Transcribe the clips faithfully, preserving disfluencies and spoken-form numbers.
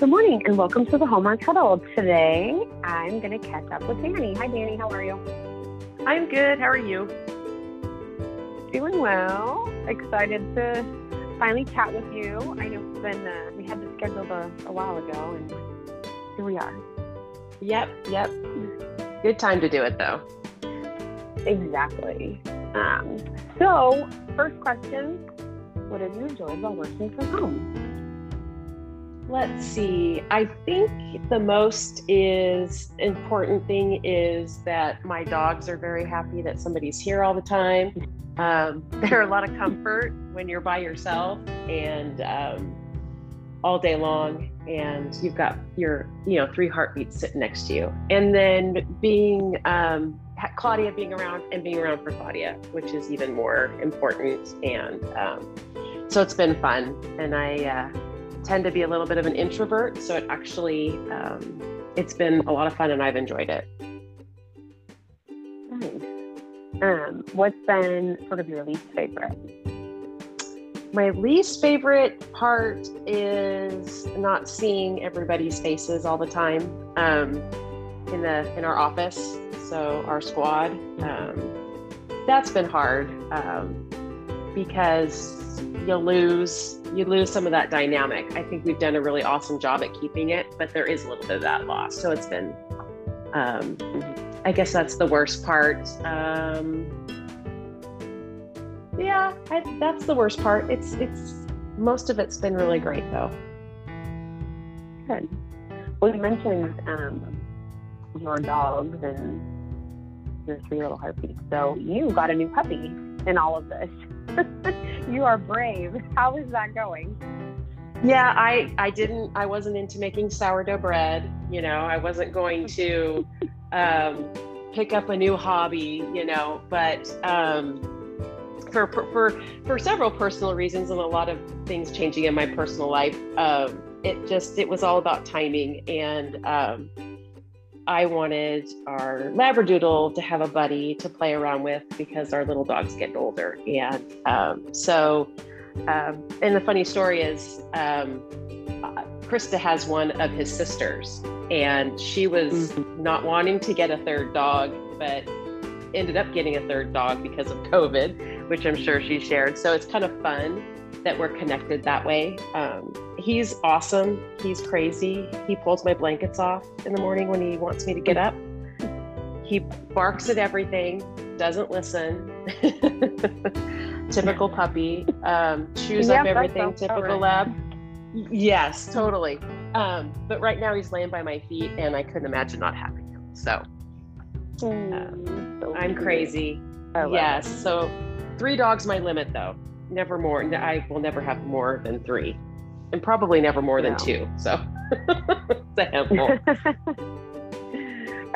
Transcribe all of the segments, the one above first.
Good morning and welcome to the Homework Huddle. Today, I'm going to catch up with Dani. Hi, Dani. How are you? I'm good. How are you? Doing well. Excited to finally chat with you. I know it's been, uh, we had this scheduled a, a while ago, and here we are. Yep, yep. Good time to do it, though. Exactly. Um, so, first question, what did you enjoy while working from home? Let's see, I think the most is important thing is that my dogs are very happy that somebody's here all the time. Um, they're a lot of comfort when you're by yourself and um, all day long, and you've got your, you know, three heartbeats sitting next to you. And then being, um, Claudia being around and being around for Claudia, which is even more important. And um, so it's been fun. And I, uh, tend to be a little bit of an introvert, so it actually um, it's been a lot of fun and I've enjoyed it. Nice. Um, what's been sort of your least favorite? My least favorite part is not seeing everybody's faces all the time um, in the in our office. So our squad, um, that's been hard um, because you'll lose. You lose some of that dynamic. I think we've done a really awesome job at keeping it, but there is a little bit of that loss. So it's been, um, I guess that's the worst part. Um, yeah, I, that's the worst part. It's, it's, most of it's been really great though. Good. Well, you mentioned um, your dogs and your three little heartbeats. So you got a new puppy in all of this. You are brave. How is that going? Yeah, I, I didn't, I wasn't into making sourdough bread. You know, I wasn't going to um, pick up a new hobby, you know, but um, for, for, for several personal reasons and a lot of things changing in my personal life, um, it just, it was all about timing. And um, I wanted our Labradoodle to have a buddy to play around with because our little dog's getting older. And um, so, um, and the funny story is, um, uh, Krista has one of his sisters, and she was mm-hmm. not wanting to get a third dog, but ended up getting a third dog because of COVID, which I'm sure she shared. So it's kind of fun that we're connected that way. Um, he's awesome. He's crazy. He pulls my blankets off in the morning when he wants me to get up. He barks at everything, doesn't listen. Typical puppy. Um, chews yep, up everything. Typical right. lab. Yes, totally. Um, but right now he's laying by my feet and I couldn't imagine not having him. So, um, so I'm crazy. Yes. It. So three dogs, my limit though. Never more. I will never have more than three, and probably never more than no. two. So it's a handful.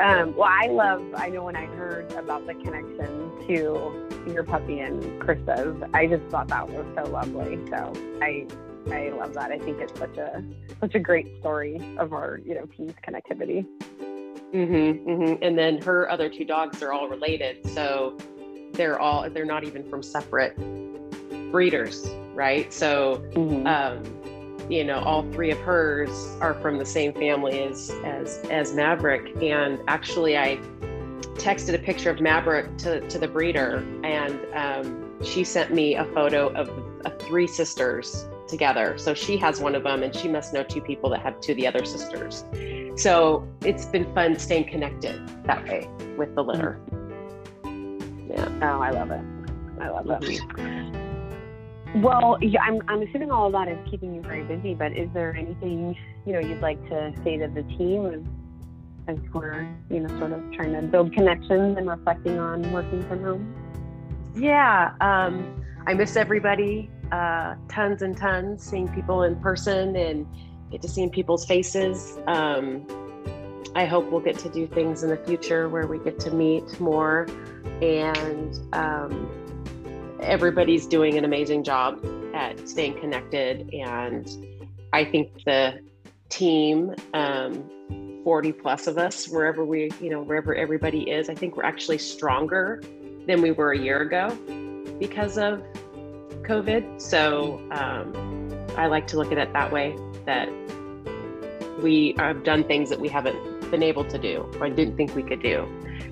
um, well, I love. I know when I heard about the connection to your puppy and Krista's, I just thought that was so lovely. So I, I love that. I think it's such a such a great story of our you know team's connectivity. Mm-hmm, mm-hmm. And then her other two dogs are all related, so they're all they're not even from separate breeders, right? So, mm-hmm. um, you know, all three of hers are from the same family as, as, as Maverick. And actually I texted a picture of Maverick to, to the breeder, and um, she sent me a photo of, of three sisters together. So she has one of them, and she must know two people that have two of the other sisters. So it's been fun staying connected that way with the litter. Yeah. Oh, I love it. I love that. Well, yeah, I'm, I'm assuming all of that is keeping you very busy, but is there anything, you know, you'd like to say to the team as, as we're, you know, sort of trying to build connections and reflecting on working from home? Yeah, um, I miss everybody, uh, tons and tons, seeing people in person and get to see people's faces. Um, I hope we'll get to do things in the future where we get to meet more, and um, everybody's doing an amazing job at staying connected. And I think the team, um, forty plus of us, wherever we, you know, wherever everybody is, I think we're actually stronger than we were a year ago because of COVID. So um, I like to look at it that way, that we have done things that we haven't been able to do or didn't think we could do.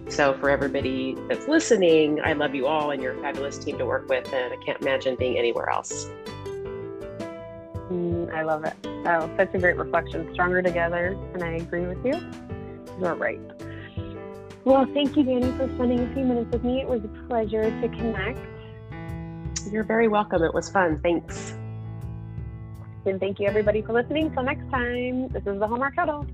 So for everybody that's listening, I love you all and you're a fabulous team to work with, and I can't imagine being anywhere else. Mm, I love it. Oh, such a great reflection. Stronger together, and I agree with you. You're right. Well, thank you, Dani, for spending a few minutes with me. It was a pleasure to connect. You're very welcome. It was fun. Thanks. And thank you, everybody, for listening. Till next time, this is the Homework Huddle.